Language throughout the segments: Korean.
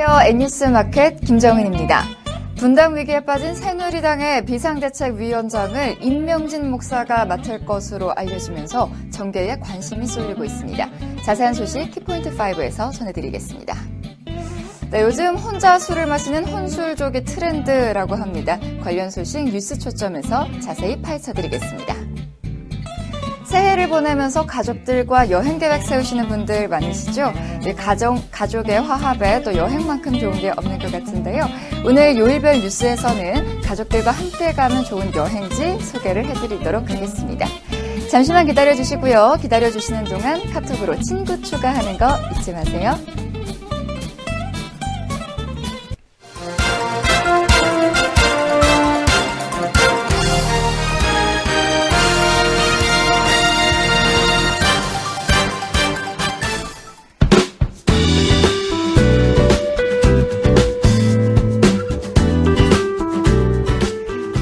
안녕하세요. N뉴스마켓 김정은입니다. 분당 위기에 빠진 새누리당의 비상대책위원장을 인명진 목사가 맡을 것으로 알려지면서 정계에 관심이 쏠리고 있습니다. 자세한 소식 키포인트5에서 전해드리겠습니다. 네, 요즘 혼자 술을 마시는 혼술족이 트렌드라고 합니다. 관련 소식 뉴스 초점에서 자세히 파헤쳐드리겠습니다. 새해를 보내면서 가족들과 여행 계획 세우시는 분들 많으시죠? 가족의 화합에 또 여행만큼 좋은 게 없는 것 같은데요. 오늘 요일별 뉴스에서는 가족들과 함께 가면 좋은 여행지 소개를 해드리도록 하겠습니다. 잠시만 기다려주시고요. 기다려주시는 동안 카톡으로 친구 추가하는 거 잊지 마세요.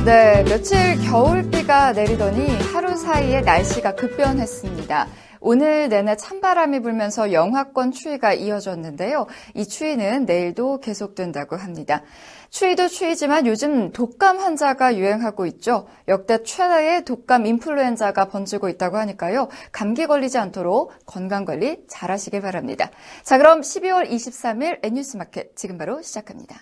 네, 며칠 겨울비가 내리더니 하루 사이에 날씨가 급변했습니다. 오늘 내내 찬바람이 불면서 영하권 추위가 이어졌는데요. 이 추위는 내일도 계속된다고 합니다. 추위도 추위지만 요즘 독감 환자가 유행하고 있죠. 역대 최대의 독감 인플루엔자가 번지고 있다고 하니까요. 감기 걸리지 않도록 건강관리 잘 하시길 바랍니다. 자, 그럼 12월 23일 N뉴스마켓 지금 바로 시작합니다.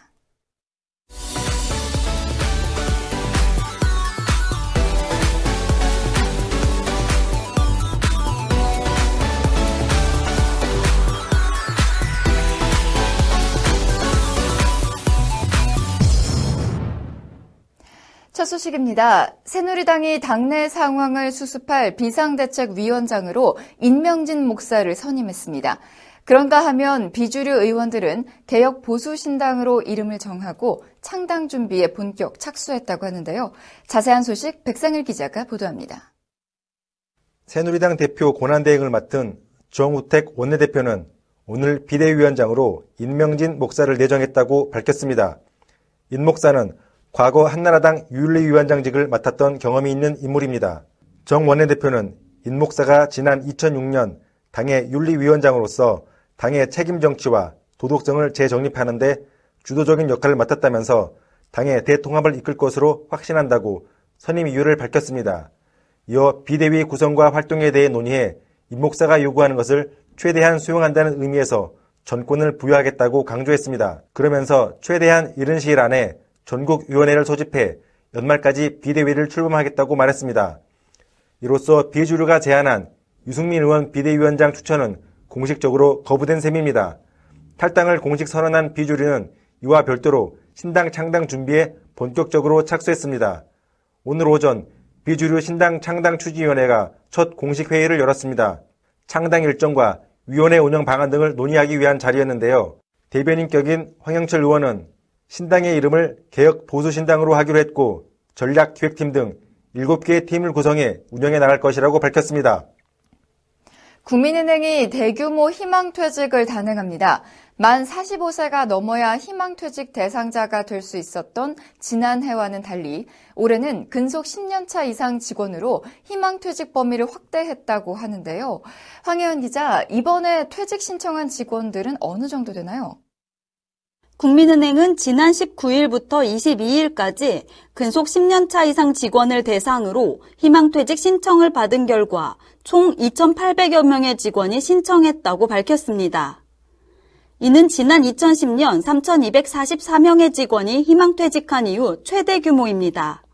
첫 소식입니다. 새누리당이 당내 상황을 수습할 비상대책위원장으로 인명진 목사를 선임했습니다. 그런가 하면 비주류 의원들은 개혁보수신당으로 이름을 정하고 창당 준비에 본격 착수했다고 하는데요. 자세한 소식 백상일 기자가 보도합니다. 새누리당 대표 권한대행을 맡은 정우택 원내대표는 오늘 비대위원장으로 인명진 목사를 내정했다고 밝혔습니다. 인 목사는 과거 한나라당 윤리위원장직을 맡았던 경험이 있는 인물입니다. 정 원내대표는 인 목사가 지난 2006년 당의 윤리위원장으로서 당의 책임정치와 도덕성을 재정립하는 데 주도적인 역할을 맡았다면서 당의 대통합을 이끌 것으로 확신한다고 선임 이유를 밝혔습니다. 이어 비대위 구성과 활동에 대해 논의해 인 목사가 요구하는 것을 최대한 수용한다는 의미에서 전권을 부여하겠다고 강조했습니다. 그러면서 최대한 이른 시일 안에 전국위원회를 소집해 연말까지 비대위를 출범하겠다고 말했습니다. 이로써 비주류가 제안한 유승민 의원 비대위원장 추천은 공식적으로 거부된 셈입니다. 탈당을 공식 선언한 비주류는 이와 별도로 신당 창당 준비에 본격적으로 착수했습니다. 오늘 오전 비주류 신당 창당 추진위원회가 첫 공식 회의를 열었습니다. 창당 일정과 위원회 운영 방안 등을 논의하기 위한 자리였는데요. 대변인격인 황영철 의원은 신당의 이름을 개혁보수신당으로 하기로 했고 전략기획팀 등 7개의 팀을 구성해 운영해 나갈 것이라고 밝혔습니다. 국민은행이 대규모 희망퇴직을 단행합니다. 만 45세가 넘어야 희망퇴직 대상자가 될 수 있었던 지난해와는 달리 올해는 근속 10년차 이상 직원으로 희망퇴직 범위를 확대했다고 하는데요. 황혜연 기자, 이번에 퇴직 신청한 직원들은 어느 정도 되나요? 국민은행은 지난 19일부터 22일까지 근속 10년차 이상 직원을 대상으로 희망퇴직 신청을 받은 결과 총 2,800여 명의 직원이 신청했다고 밝혔습니다. 이는 지난 2010년 3,244명의 직원이 희망퇴직한 이후 최대 규모입니다.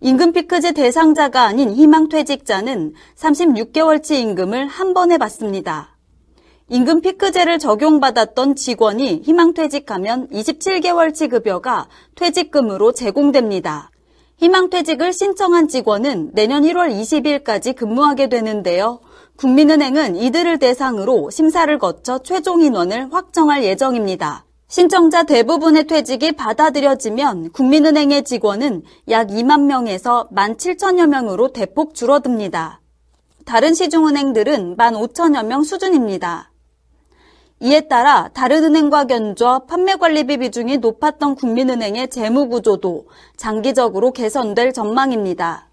임금피크제 대상자가 아닌 희망퇴직자는 36개월치 임금을 한 번에 받습니다. 임금 피크제를 적용받았던 직원이 희망퇴직하면 27개월치 급여가 퇴직금으로 제공됩니다. 희망퇴직을 신청한 직원은 내년 1월 20일까지 근무하게 되는데요. 국민은행은 이들을 대상으로 심사를 거쳐 최종 인원을 확정할 예정입니다. 신청자 대부분의 퇴직이 받아들여지면 국민은행의 직원은 약 2만 명에서 1만 7천여 명으로 대폭 줄어듭니다. 다른 시중은행들은 1만 5천여 명 수준입니다. 이에 따라 다른 은행과 견조, 판매관리비 비중이 높았던 국민은행의 재무구조도 장기적으로 개선될 전망입니다.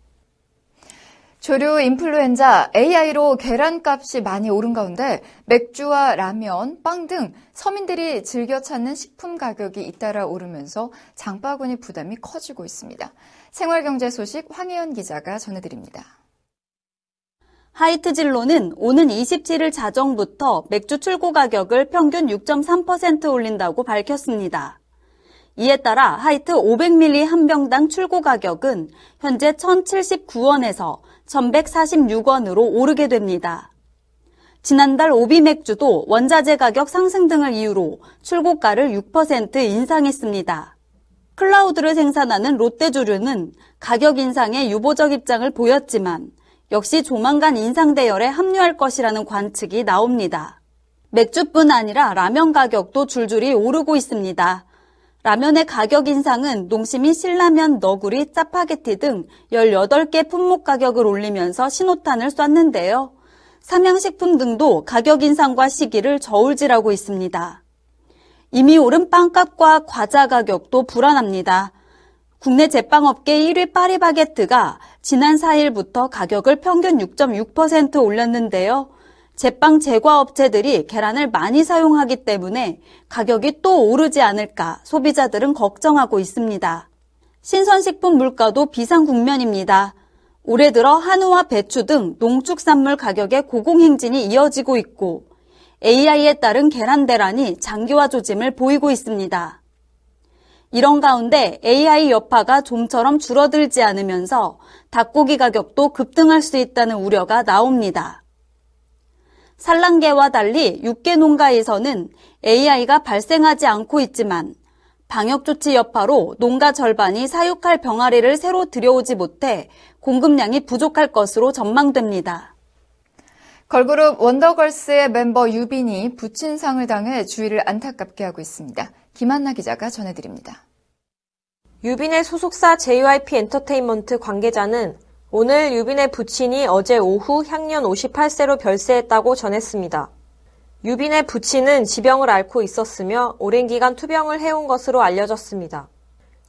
조류 인플루엔자 AI로 계란값이 많이 오른 가운데 맥주와 라면, 빵 등 서민들이 즐겨 찾는 식품 가격이 잇따라 오르면서 장바구니 부담이 커지고 있습니다. 생활경제 소식 황혜연 기자가 전해드립니다. 하이트진로는 오는 27일 자정부터 맥주 출고 가격을 평균 6.3% 올린다고 밝혔습니다. 이에 따라 하이트 500ml 한 병당 출고 가격은 현재 1,079원에서 1,146원으로 오르게 됩니다. 지난달 오비 맥주도 원자재 가격 상승 등을 이유로 출고가를 6% 인상했습니다. 클라우드를 생산하는 롯데조류는 가격 인상에 유보적 입장을 보였지만 역시 조만간 인상 대열에 합류할 것이라는 관측이 나옵니다. 맥주뿐 아니라 라면 가격도 줄줄이 오르고 있습니다. 라면의 가격 인상은 농심이 신라면, 너구리, 짜파게티 등 18개 품목 가격을 올리면서 신호탄을 쐈는데요. 삼양식품 등도 가격 인상과 시기를 저울질하고 있습니다. 이미 오른 빵값과 과자 가격도 불안합니다. 국내 제빵업계 1위 파리바게트가 지난 4일부터 가격을 평균 6.6% 올렸는데요. 제빵 제과업체들이 계란을 많이 사용하기 때문에 가격이 또 오르지 않을까 소비자들은 걱정하고 있습니다. 신선식품 물가도 비상국면입니다. 올해 들어 한우와 배추 등 농축산물 가격의 고공행진이 이어지고 있고 AI에 따른 계란 대란이 장기화 조짐을 보이고 있습니다. 이런 가운데 AI 여파가 좀처럼 줄어들지 않으면서 닭고기 가격도 급등할 수 있다는 우려가 나옵니다. 산란계와 달리 육계 농가에서는 AI가 발생하지 않고 있지만 방역조치 여파로 농가 절반이 사육할 병아리를 새로 들여오지 못해 공급량이 부족할 것으로 전망됩니다. 걸그룹 원더걸스의 멤버 유빈이 부친상을 당해 주위를 안타깝게 하고 있습니다. 김한나 기자가 전해드립니다. 유빈의 소속사 JYP엔터테인먼트 관계자는 오늘 유빈의 부친이 어제 오후 향년 58세로 별세했다고 전했습니다. 유빈의 부친은 지병을 앓고 있었으며 오랜 기간 투병을 해온 것으로 알려졌습니다.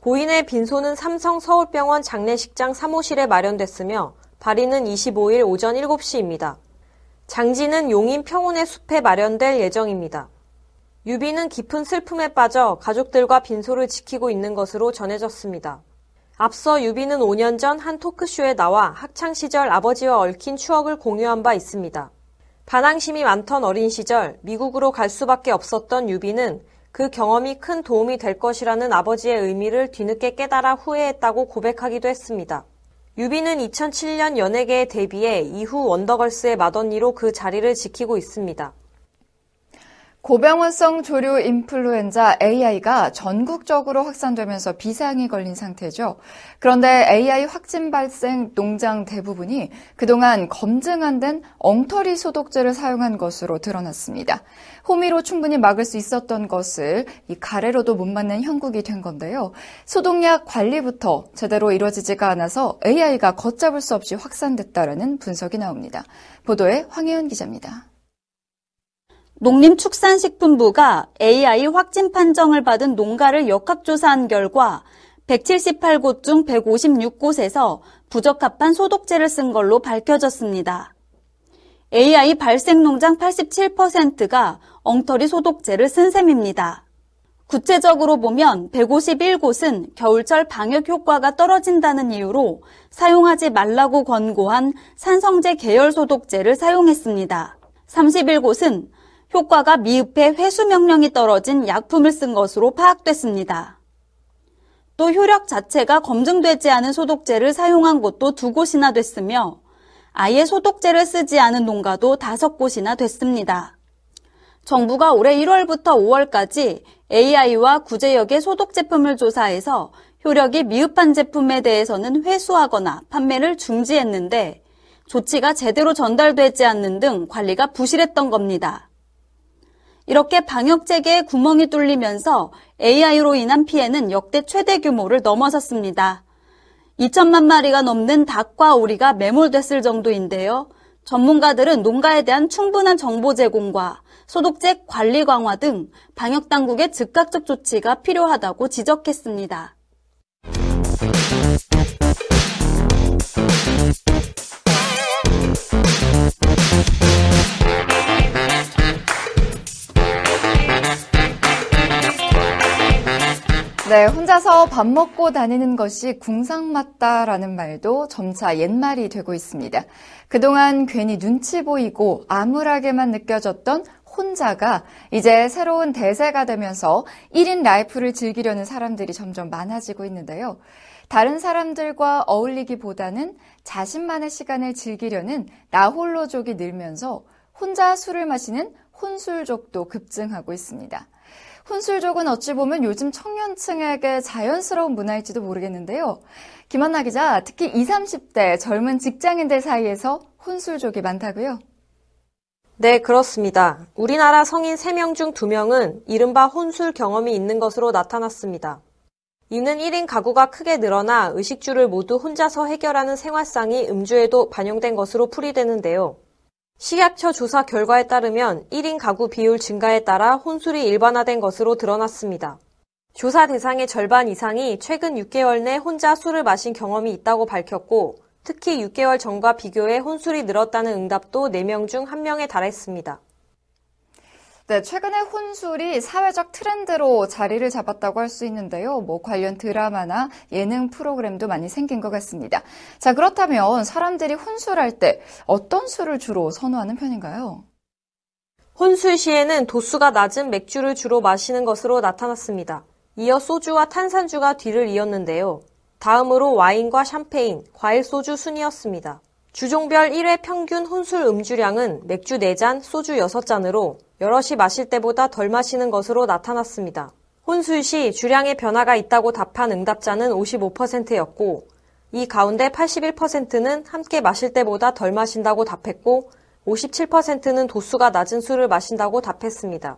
고인의 빈소는 삼성서울병원 장례식장 사무실에 마련됐으며 발인은 25일 오전 7시입니다. 장지는 용인 평온의 숲에 마련될 예정입니다. 유빈은 깊은 슬픔에 빠져 가족들과 빈소를 지키고 있는 것으로 전해졌습니다. 앞서 유빈은 5년 전 한 토크쇼에 나와 학창시절 아버지와 얽힌 추억을 공유한 바 있습니다. 반항심이 많던 어린 시절 미국으로 갈 수밖에 없었던 유빈은 그 경험이 큰 도움이 될 것이라는 아버지의 의미를 뒤늦게 깨달아 후회했다고 고백하기도 했습니다. 유빈은 2007년 연예계에 데뷔해 이후 원더걸스의 맏언니로 그 자리를 지키고 있습니다. 고병원성 조류 인플루엔자 AI가 전국적으로 확산되면서 비상이 걸린 상태죠. 그런데 AI 확진 발생 농장 대부분이 그동안 검증 안 된 엉터리 소독제를 사용한 것으로 드러났습니다. 호미로 충분히 막을 수 있었던 것을 이 가래로도 못 막는 형국이 된 건데요. 소독약 관리부터 제대로 이루어지지가 않아서 AI가 걷잡을 수 없이 확산됐다라는 분석이 나옵니다. 보도에 황혜연 기자입니다. 농림축산식품부가 AI 확진 판정을 받은 농가를 역학조사한 결과 178곳 중 156곳에서 부적합한 소독제를 쓴 걸로 밝혀졌습니다. AI 발생 농장 87%가 엉터리 소독제를 쓴 셈입니다. 구체적으로 보면 151곳은 겨울철 방역 효과가 떨어진다는 이유로 사용하지 말라고 권고한 산성제 계열 소독제를 사용했습니다. 31곳은 효과가 미흡해 회수 명령이 떨어진 약품을 쓴 것으로 파악됐습니다. 또 효력 자체가 검증되지 않은 소독제를 사용한 곳도 2곳이나 됐으며 아예 소독제를 쓰지 않은 농가도 5곳이나 됐습니다. 정부가 올해 1월부터 5월까지 AI와 구제역의 소독 제품을 조사해서 효력이 미흡한 제품에 대해서는 회수하거나 판매를 중지했는데 조치가 제대로 전달되지 않는 등 관리가 부실했던 겁니다. 이렇게 방역재개에 구멍이 뚫리면서 AI로 인한 피해는 역대 최대 규모를 넘어섰습니다. 2천만 마리가 넘는 닭과 오리가 매몰됐을 정도인데요. 전문가들은 농가에 대한 충분한 정보 제공과 소독제 관리 강화 등 방역당국의 즉각적 조치가 필요하다고 지적했습니다. 네, 혼자서 밥 먹고 다니는 것이 궁상 맞다라는 말도 점차 옛말이 되고 있습니다. 그동안 괜히 눈치 보이고 암울하게만 느껴졌던 혼자가 이제 새로운 대세가 되면서 1인 라이프를 즐기려는 사람들이 점점 많아지고 있는데요. 다른 사람들과 어울리기보다는 자신만의 시간을 즐기려는 나홀로족이 늘면서 혼자 술을 마시는 혼술족도 급증하고 있습니다. 혼술족은 어찌 보면 요즘 청년층에게 자연스러운 문화일지도 모르겠는데요. 김한나 기자, 특히 20, 30대 젊은 직장인들 사이에서 혼술족이 많다고요? 네, 그렇습니다. 우리나라 성인 3명 중 2명은 이른바 혼술 경험이 있는 것으로 나타났습니다. 이는 1인 가구가 크게 늘어나 의식주를 모두 혼자서 해결하는 생활상이 음주에도 반영된 것으로 풀이되는데요. 식약처 조사 결과에 따르면 1인 가구 비율 증가에 따라 혼술이 일반화된 것으로 드러났습니다. 조사 대상의 절반 이상이 최근 6개월 내 혼자 술을 마신 경험이 있다고 밝혔고, 특히 6개월 전과 비교해 혼술이 늘었다는 응답도 4명 중 1명에 달했습니다. 네, 최근에 혼술이 사회적 트렌드로 자리를 잡았다고 할 수 있는데요. 관련 드라마나 예능 프로그램도 많이 생긴 것 같습니다. 자, 그렇다면 사람들이 혼술할 때 어떤 술을 주로 선호하는 편인가요? 혼술 시에는 도수가 낮은 맥주를 주로 마시는 것으로 나타났습니다. 이어 소주와 탄산주가 뒤를 이었는데요. 다음으로 와인과 샴페인, 과일 소주 순이었습니다. 주종별 1회 평균 혼술 음주량은 맥주 4잔, 소주 6잔으로 여럿이 마실 때보다 덜 마시는 것으로 나타났습니다. 혼술 시 주량의 변화가 있다고 답한 응답자는 55%였고, 이 가운데 81%는 함께 마실 때보다 덜 마신다고 답했고, 57%는 도수가 낮은 술을 마신다고 답했습니다.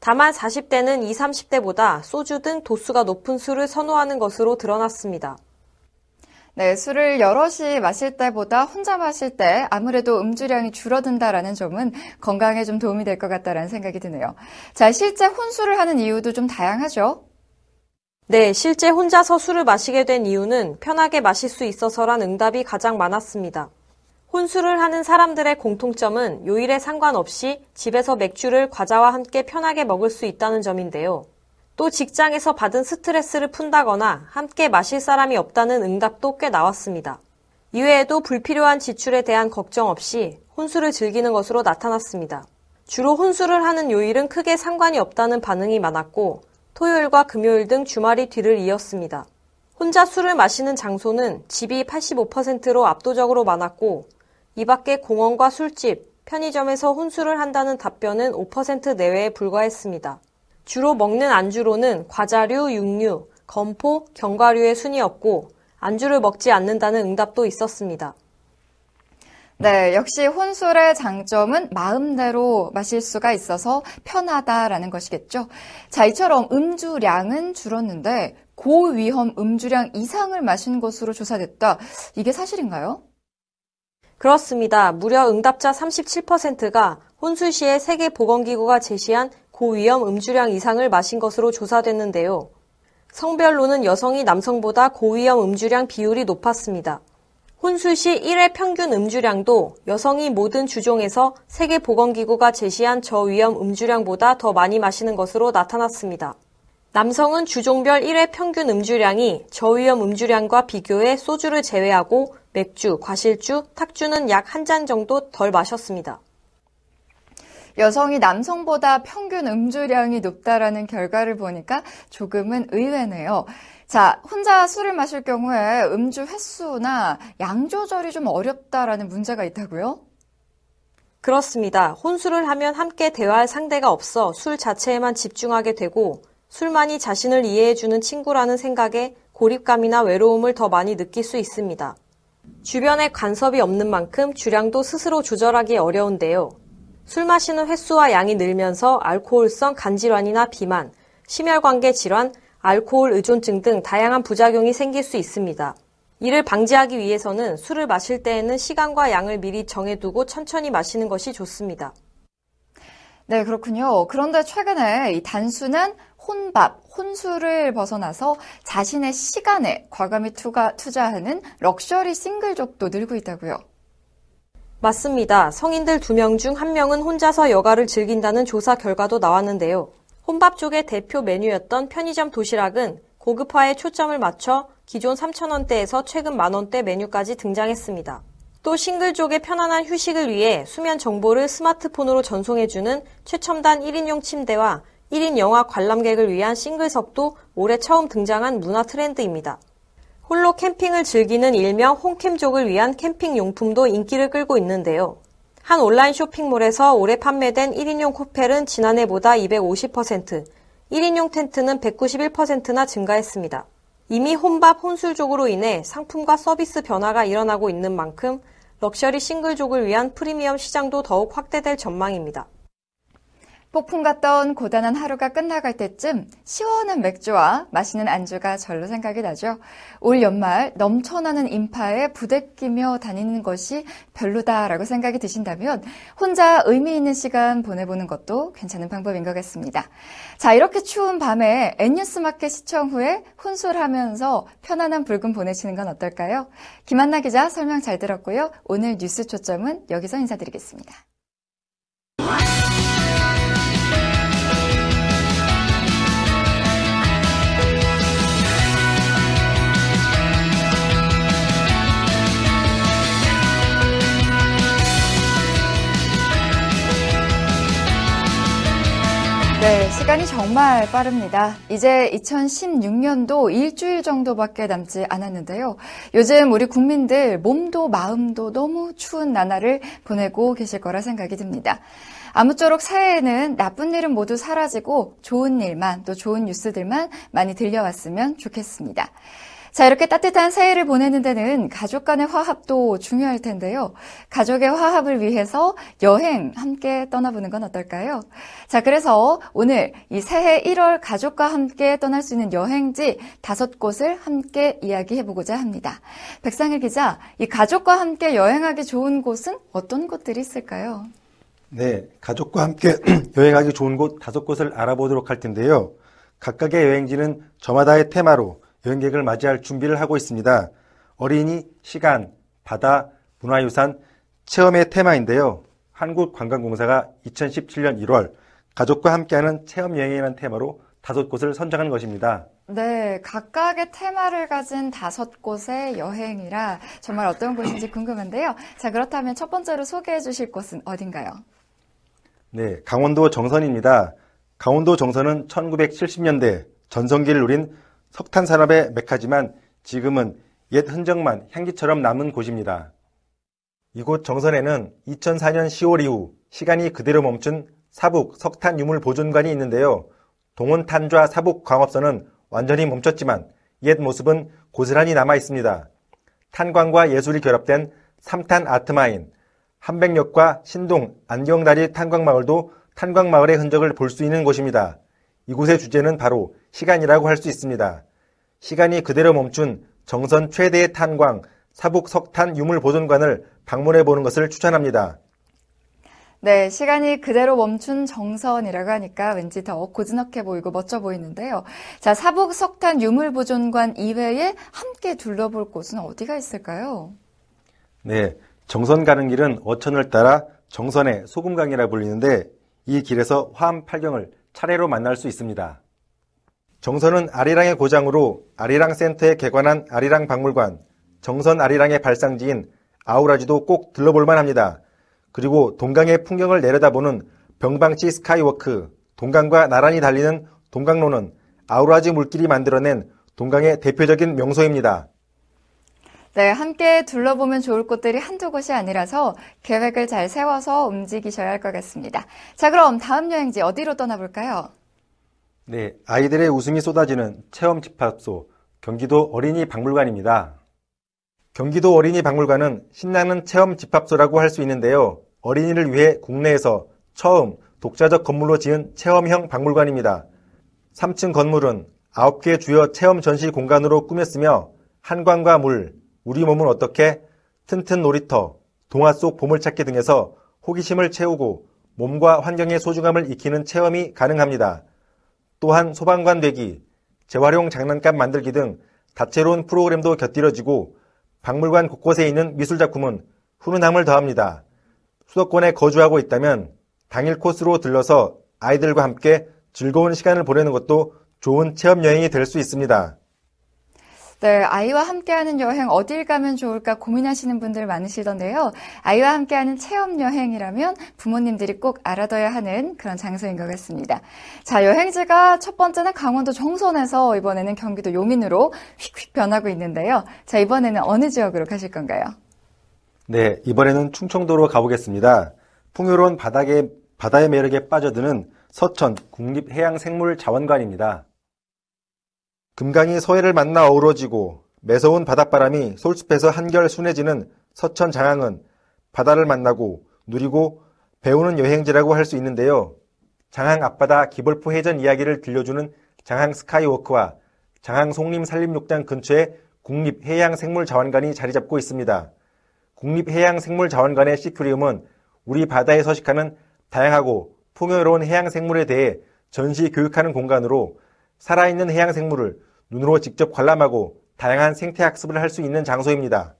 다만 40대는 20, 30대보다 소주 등 도수가 높은 술을 선호하는 것으로 드러났습니다. 네, 술을 여럿이 마실 때보다 혼자 마실 때 아무래도 음주량이 줄어든다라는 점은 건강에 좀 도움이 될 것 같다라는 생각이 드네요. 자, 실제 혼술을 하는 이유도 좀 다양하죠? 네, 실제 혼자서 술을 마시게 된 이유는 편하게 마실 수 있어서란 응답이 가장 많았습니다. 혼술을 하는 사람들의 공통점은 요일에 상관없이 집에서 맥주를 과자와 함께 편하게 먹을 수 있다는 점인데요. 또 직장에서 받은 스트레스를 푼다거나 함께 마실 사람이 없다는 응답도 꽤 나왔습니다. 이외에도 불필요한 지출에 대한 걱정 없이 혼술을 즐기는 것으로 나타났습니다. 주로 혼술을 하는 요일은 크게 상관이 없다는 반응이 많았고, 토요일과 금요일 등 주말이 뒤를 이었습니다. 혼자 술을 마시는 장소는 집이 85%로 압도적으로 많았고, 이 밖에 공원과 술집, 편의점에서 혼술을 한다는 답변은 5% 내외에 불과했습니다. 주로 먹는 안주로는 과자류, 육류, 건포, 견과류의 순이었고, 안주를 먹지 않는다는 응답도 있었습니다. 네, 역시 혼술의 장점은 마음대로 마실 수가 있어서 편하다라는 것이겠죠. 자, 이처럼 음주량은 줄었는데 고위험 음주량 이상을 마신 것으로 조사됐다. 이게 사실인가요? 그렇습니다. 무려 응답자 37%가 혼술 시에 세계보건기구가 제시한 고위험 음주량 이상을 마신 것으로 조사됐는데요. 성별로는 여성이 남성보다 고위험 음주량 비율이 높았습니다. 혼술 시 1회 평균 음주량도 여성이 모든 주종에서 세계보건기구가 제시한 저위험 음주량보다 더 많이 마시는 것으로 나타났습니다. 남성은 주종별 1회 평균 음주량이 저위험 음주량과 비교해 소주를 제외하고 맥주, 과실주, 탁주는 약 1잔 정도 덜 마셨습니다. 여성이 남성보다 평균 음주량이 높다라는 결과를 보니까 조금은 의외네요. 자, 혼자 술을 마실 경우에 음주 횟수나 양 조절이 좀 어렵다라는 문제가 있다고요? 그렇습니다. 혼술을 하면 함께 대화할 상대가 없어 술 자체에만 집중하게 되고, 술만이 자신을 이해해주는 친구라는 생각에 고립감이나 외로움을 더 많이 느낄 수 있습니다. 주변에 간섭이 없는 만큼 주량도 스스로 조절하기 어려운데요. 술 마시는 횟수와 양이 늘면서 알코올성 간질환이나 비만, 심혈관계 질환, 알코올 의존증 등 다양한 부작용이 생길 수 있습니다. 이를 방지하기 위해서는 술을 마실 때에는 시간과 양을 미리 정해두고 천천히 마시는 것이 좋습니다. 네, 그렇군요. 그런데 최근에 이 단순한 혼밥, 혼술을 벗어나서 자신의 시간에 과감히 투자하는 럭셔리 싱글족도 늘고 있다고요. 맞습니다. 성인들 2명 중 1명은 혼자서 여가를 즐긴다는 조사 결과도 나왔는데요. 혼밥 쪽의 대표 메뉴였던 편의점 도시락은 고급화에 초점을 맞춰 기존 3,000원대에서 최근 만원대 메뉴까지 등장했습니다. 또 싱글 쪽의 편안한 휴식을 위해 수면 정보를 스마트폰으로 전송해주는 최첨단 1인용 침대와 1인 영화 관람객을 위한 싱글석도 올해 처음 등장한 문화 트렌드입니다. 홀로 캠핑을 즐기는 일명 홈캠족을 위한 캠핑 용품도 인기를 끌고 있는데요. 한 온라인 쇼핑몰에서 올해 판매된 1인용 코펠은 지난해보다 250%, 1인용 텐트는 191%나 증가했습니다. 이미 혼밥 혼술족으로 인해 상품과 서비스 변화가 일어나고 있는 만큼 럭셔리 싱글족을 위한 프리미엄 시장도 더욱 확대될 전망입니다. 폭풍 같던 고단한 하루가 끝나갈 때쯤 시원한 맥주와 맛있는 안주가 절로 생각이 나죠. 올 연말 넘쳐나는 인파에 부대끼며 다니는 것이 별로다라고 생각이 드신다면 혼자 의미 있는 시간 보내보는 것도 괜찮은 방법인 것 같습니다. 자, 이렇게 추운 밤에 N뉴스마켓 시청 후에 혼술하면서 편안한 불금 보내시는 건 어떨까요? 김한나 기자 설명 잘 들었고요. 오늘 뉴스 초점은 여기서 인사드리겠습니다. 네, 시간이 정말 빠릅니다. 이제 2016년도 일주일 정도밖에 남지 않았는데요. 요즘 우리 국민들 몸도 마음도 너무 추운 나날을 보내고 계실 거라 생각이 듭니다. 아무쪼록 새해에는 나쁜 일은 모두 사라지고 좋은 일만, 또 좋은 뉴스들만 많이 들려왔으면 좋겠습니다. 자, 이렇게 따뜻한 새해를 보내는 데는 가족 간의 화합도 중요할 텐데요. 가족의 화합을 위해서 여행 함께 떠나보는 건 어떨까요? 자, 그래서 오늘 이 새해 1월 가족과 함께 떠날 수 있는 여행지 5곳을 함께 이야기해보고자 합니다. 백상일 기자, 이 가족과 함께 여행하기 좋은 곳은 어떤 곳들이 있을까요? 네, 가족과 함께 여행하기 좋은 곳 5곳을 알아보도록 할 텐데요. 각각의 여행지는 저마다의 테마로 여행객을 맞이할 준비를 하고 있습니다. 어린이, 시간, 바다, 문화유산, 체험의 테마인데요. 한국관광공사가 2017년 1월 가족과 함께하는 체험여행이라는 테마로 5곳을 선정한 것입니다. 네, 각각의 테마를 가진 5곳의 여행이라 정말 어떤 곳인지 궁금한데요. 자, 그렇다면 첫 번째로 소개해 주실 곳은 어딘가요? 네, 강원도 정선입니다. 강원도 정선은 1970년대 전성기를 누린 석탄산업의 메카지만 지금은 옛 흔적만 향기처럼 남은 곳입니다. 이곳 정선에는 2004년 10월 이후 시간이 그대로 멈춘 사북 석탄유물보존관이 있는데요. 동원탄좌 사북 광업선은 완전히 멈췄지만 옛 모습은 고스란히 남아있습니다. 탄광과 예술이 결합된 삼탄아트마인, 함백역과 신동 안경다리 탄광마을도 탄광마을의 흔적을 볼 수 있는 곳입니다. 이곳의 주제는 바로 시간이라고 할 수 있습니다. 시간이 그대로 멈춘 정선 최대의 탄광, 사북석탄 유물보존관을 방문해보는 것을 추천합니다. 네, 시간이 그대로 멈춘 정선이라고 하니까 왠지 더 고즈넉해 보이고 멋져 보이는데요. 자, 사북석탄 유물보존관 이외에 함께 둘러볼 곳은 어디가 있을까요? 네, 정선 가는 길은 어천을 따라 정선의 소금강이라 불리는데 이 길에서 화암 팔경을 차례로 만날 수 있습니다. 정선은 아리랑의 고장으로 아리랑 센터에 개관한 아리랑 박물관, 정선 아리랑의 발상지인 아우라지도 꼭 들러볼만 합니다. 그리고 동강의 풍경을 내려다보는 병방치 스카이워크, 동강과 나란히 달리는 동강로는 아우라지 물길이 만들어낸 동강의 대표적인 명소입니다. 네, 함께 둘러보면 좋을 곳들이 한두 곳이 아니라서 계획을 잘 세워서 움직이셔야 할 것 같습니다. 자, 그럼 다음 여행지 어디로 떠나볼까요? 네, 아이들의 웃음이 쏟아지는 체험집합소 경기도 어린이 박물관입니다. 경기도 어린이 박물관은 신나는 체험집합소라고 할 수 있는데요. 어린이를 위해 국내에서 처음 독자적 건물로 지은 체험형 박물관입니다. 3층 건물은 9개 주요 체험 전시 공간으로 꾸몄으며 한강과 물, 우리 몸은 어떻게, 튼튼 놀이터, 동화 속 보물찾기 등에서 호기심을 채우고 몸과 환경의 소중함을 익히는 체험이 가능합니다. 또한 소방관 되기, 재활용 장난감 만들기 등 다채로운 프로그램도 곁들여지고 박물관 곳곳에 있는 미술작품은 훈훈함을 더합니다. 수도권에 거주하고 있다면 당일 코스로 들러서 아이들과 함께 즐거운 시간을 보내는 것도 좋은 체험여행이 될 수 있습니다. 네, 아이와 함께하는 여행 어딜 가면 좋을까 고민하시는 분들 많으시던데요. 아이와 함께하는 체험여행이라면 부모님들이 꼭 알아둬야 하는 그런 장소인 것 같습니다. 자, 여행지가 첫 번째는 강원도 정선에서 이번에는 경기도 용인으로 휙휙 변하고 있는데요. 자, 이번에는 어느 지역으로 가실 건가요? 네, 이번에는 충청도로 가보겠습니다. 풍요로운 바다의 매력에 빠져드는 서천 국립해양생물자원관입니다. 금강이 서해를 만나 어우러지고 매서운 바닷바람이 솔숲에서 한결 순해지는 서천 장항은 바다를 만나고 누리고 배우는 여행지라고 할 수 있는데요. 장항 앞바다 기벌포 해전 이야기를 들려주는 장항 스카이워크와 장항 송림산림욕장 근처에 국립해양생물자원관이 자리잡고 있습니다. 국립해양생물자원관의 시큐리움은 우리 바다에 서식하는 다양하고 풍요로운 해양생물에 대해 전시 교육하는 공간으로 살아있는 해양생물을 눈으로 직접 관람하고 다양한 생태학습을 할 수 있는 장소입니다.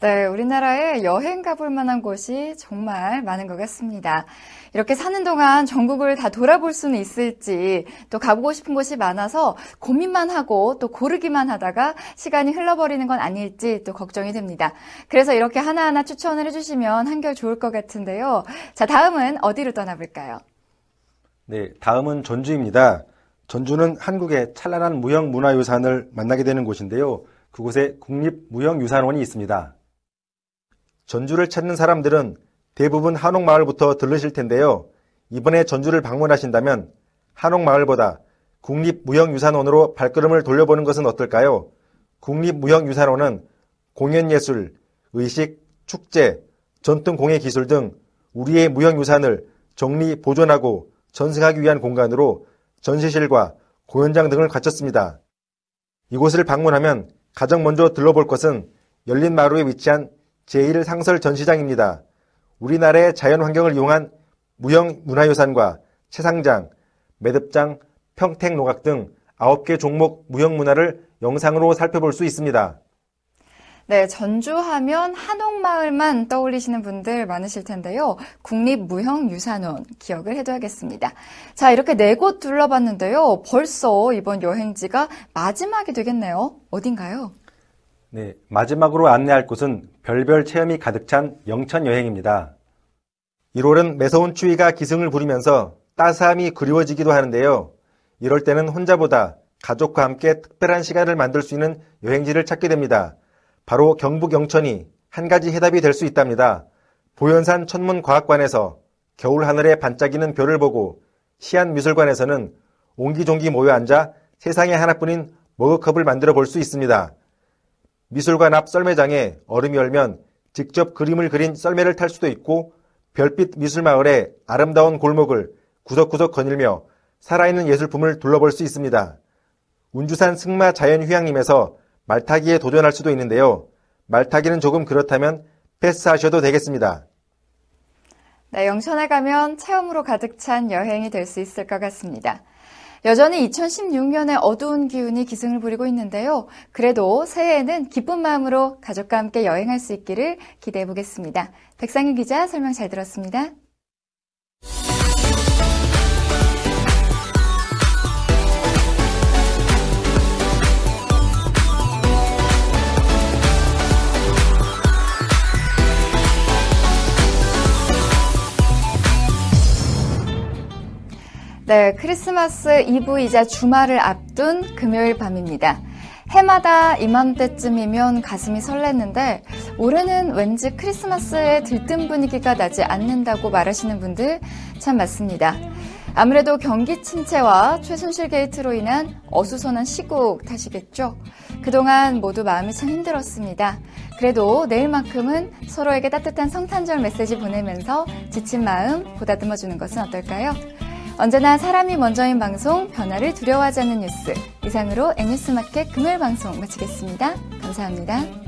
네, 우리나라에 여행 가볼 만한 곳이 정말 많은 것 같습니다. 이렇게 사는 동안 전국을 다 돌아볼 수는 있을지, 또 가보고 싶은 곳이 많아서 고민만 하고 또 고르기만 하다가 시간이 흘러버리는 건 아닐지 또 걱정이 됩니다. 그래서 이렇게 하나하나 추천을 해주시면 한결 좋을 것 같은데요. 자, 다음은 어디로 떠나볼까요? 네, 다음은 전주입니다. 전주는 한국의 찬란한 무형문화유산을 만나게 되는 곳인데요. 그곳에 국립무형유산원이 있습니다. 전주를 찾는 사람들은 대부분 한옥마을부터 들르실 텐데요. 이번에 전주를 방문하신다면 한옥마을보다 국립무형유산원으로 발걸음을 돌려보는 것은 어떨까요? 국립무형유산원은 공연예술, 의식, 축제, 전통공예기술 등 우리의 무형유산을 정리, 보존하고 전승하기 위한 공간으로 전시실과 공연장 등을 갖췄습니다. 이곳을 방문하면 가장 먼저 들러볼 것은 열린마루에 위치한 제1상설 전시장입니다. 우리나라의 자연환경을 이용한 무형문화유산과 채상장, 매듭장, 평택농악 등 9개 종목 무형문화를 영상으로 살펴볼 수 있습니다. 네, 전주하면 한옥마을만 떠올리시는 분들 많으실 텐데요. 국립무형유산원 기억을 해둬야겠습니다. 자, 이렇게 4곳 둘러봤는데요. 벌써 이번 여행지가 마지막이 되겠네요. 어딘가요? 네, 마지막으로 안내할 곳은 별별 체험이 가득 찬 영천여행입니다. 1월은 매서운 추위가 기승을 부리면서 따스함이 그리워지기도 하는데요. 이럴 때는 혼자보다 가족과 함께 특별한 시간을 만들 수 있는 여행지를 찾게 됩니다. 바로 경북 영천이 한 가지 해답이 될 수 있답니다. 보현산 천문과학관에서 겨울하늘에 반짝이는 별을 보고 시안미술관에서는 옹기종기 모여 앉아 세상에 하나뿐인 머그컵을 만들어 볼 수 있습니다. 미술관 앞 썰매장에 얼음이 얼면 직접 그림을 그린 썰매를 탈 수도 있고 별빛 미술마을의 아름다운 골목을 구석구석 거닐며 살아있는 예술품을 둘러볼 수 있습니다. 운주산 승마 자연휴양림에서 말타기에 도전할 수도 있는데요. 말타기는 조금 그렇다면 패스하셔도 되겠습니다. 네, 영천에 가면 체험으로 가득 찬 여행이 될 수 있을 것 같습니다. 여전히 2016년의 어두운 기운이 기승을 부리고 있는데요. 그래도 새해에는 기쁜 마음으로 가족과 함께 여행할 수 있기를 기대해 보겠습니다. 백상윤 기자 설명 잘 들었습니다. 네, 크리스마스 이브이자 주말을 앞둔 금요일 밤입니다. 해마다 이맘때쯤이면 가슴이 설렜는데 올해는 왠지 크리스마스의 들뜬 분위기가 나지 않는다고 말하시는 분들 참 많습니다. 아무래도 경기 침체와 최순실 게이트로 인한 어수선한 시국 탓이겠죠. 그동안 모두 마음이 참 힘들었습니다. 그래도 내일만큼은 서로에게 따뜻한 성탄절 메시지 보내면서 지친 마음 보다듬어주는 것은 어떨까요? 언제나 사람이 먼저인 방송, 변화를 두려워하지 않는 뉴스. 이상으로 N뉴스마켓 금요일 방송 마치겠습니다. 감사합니다.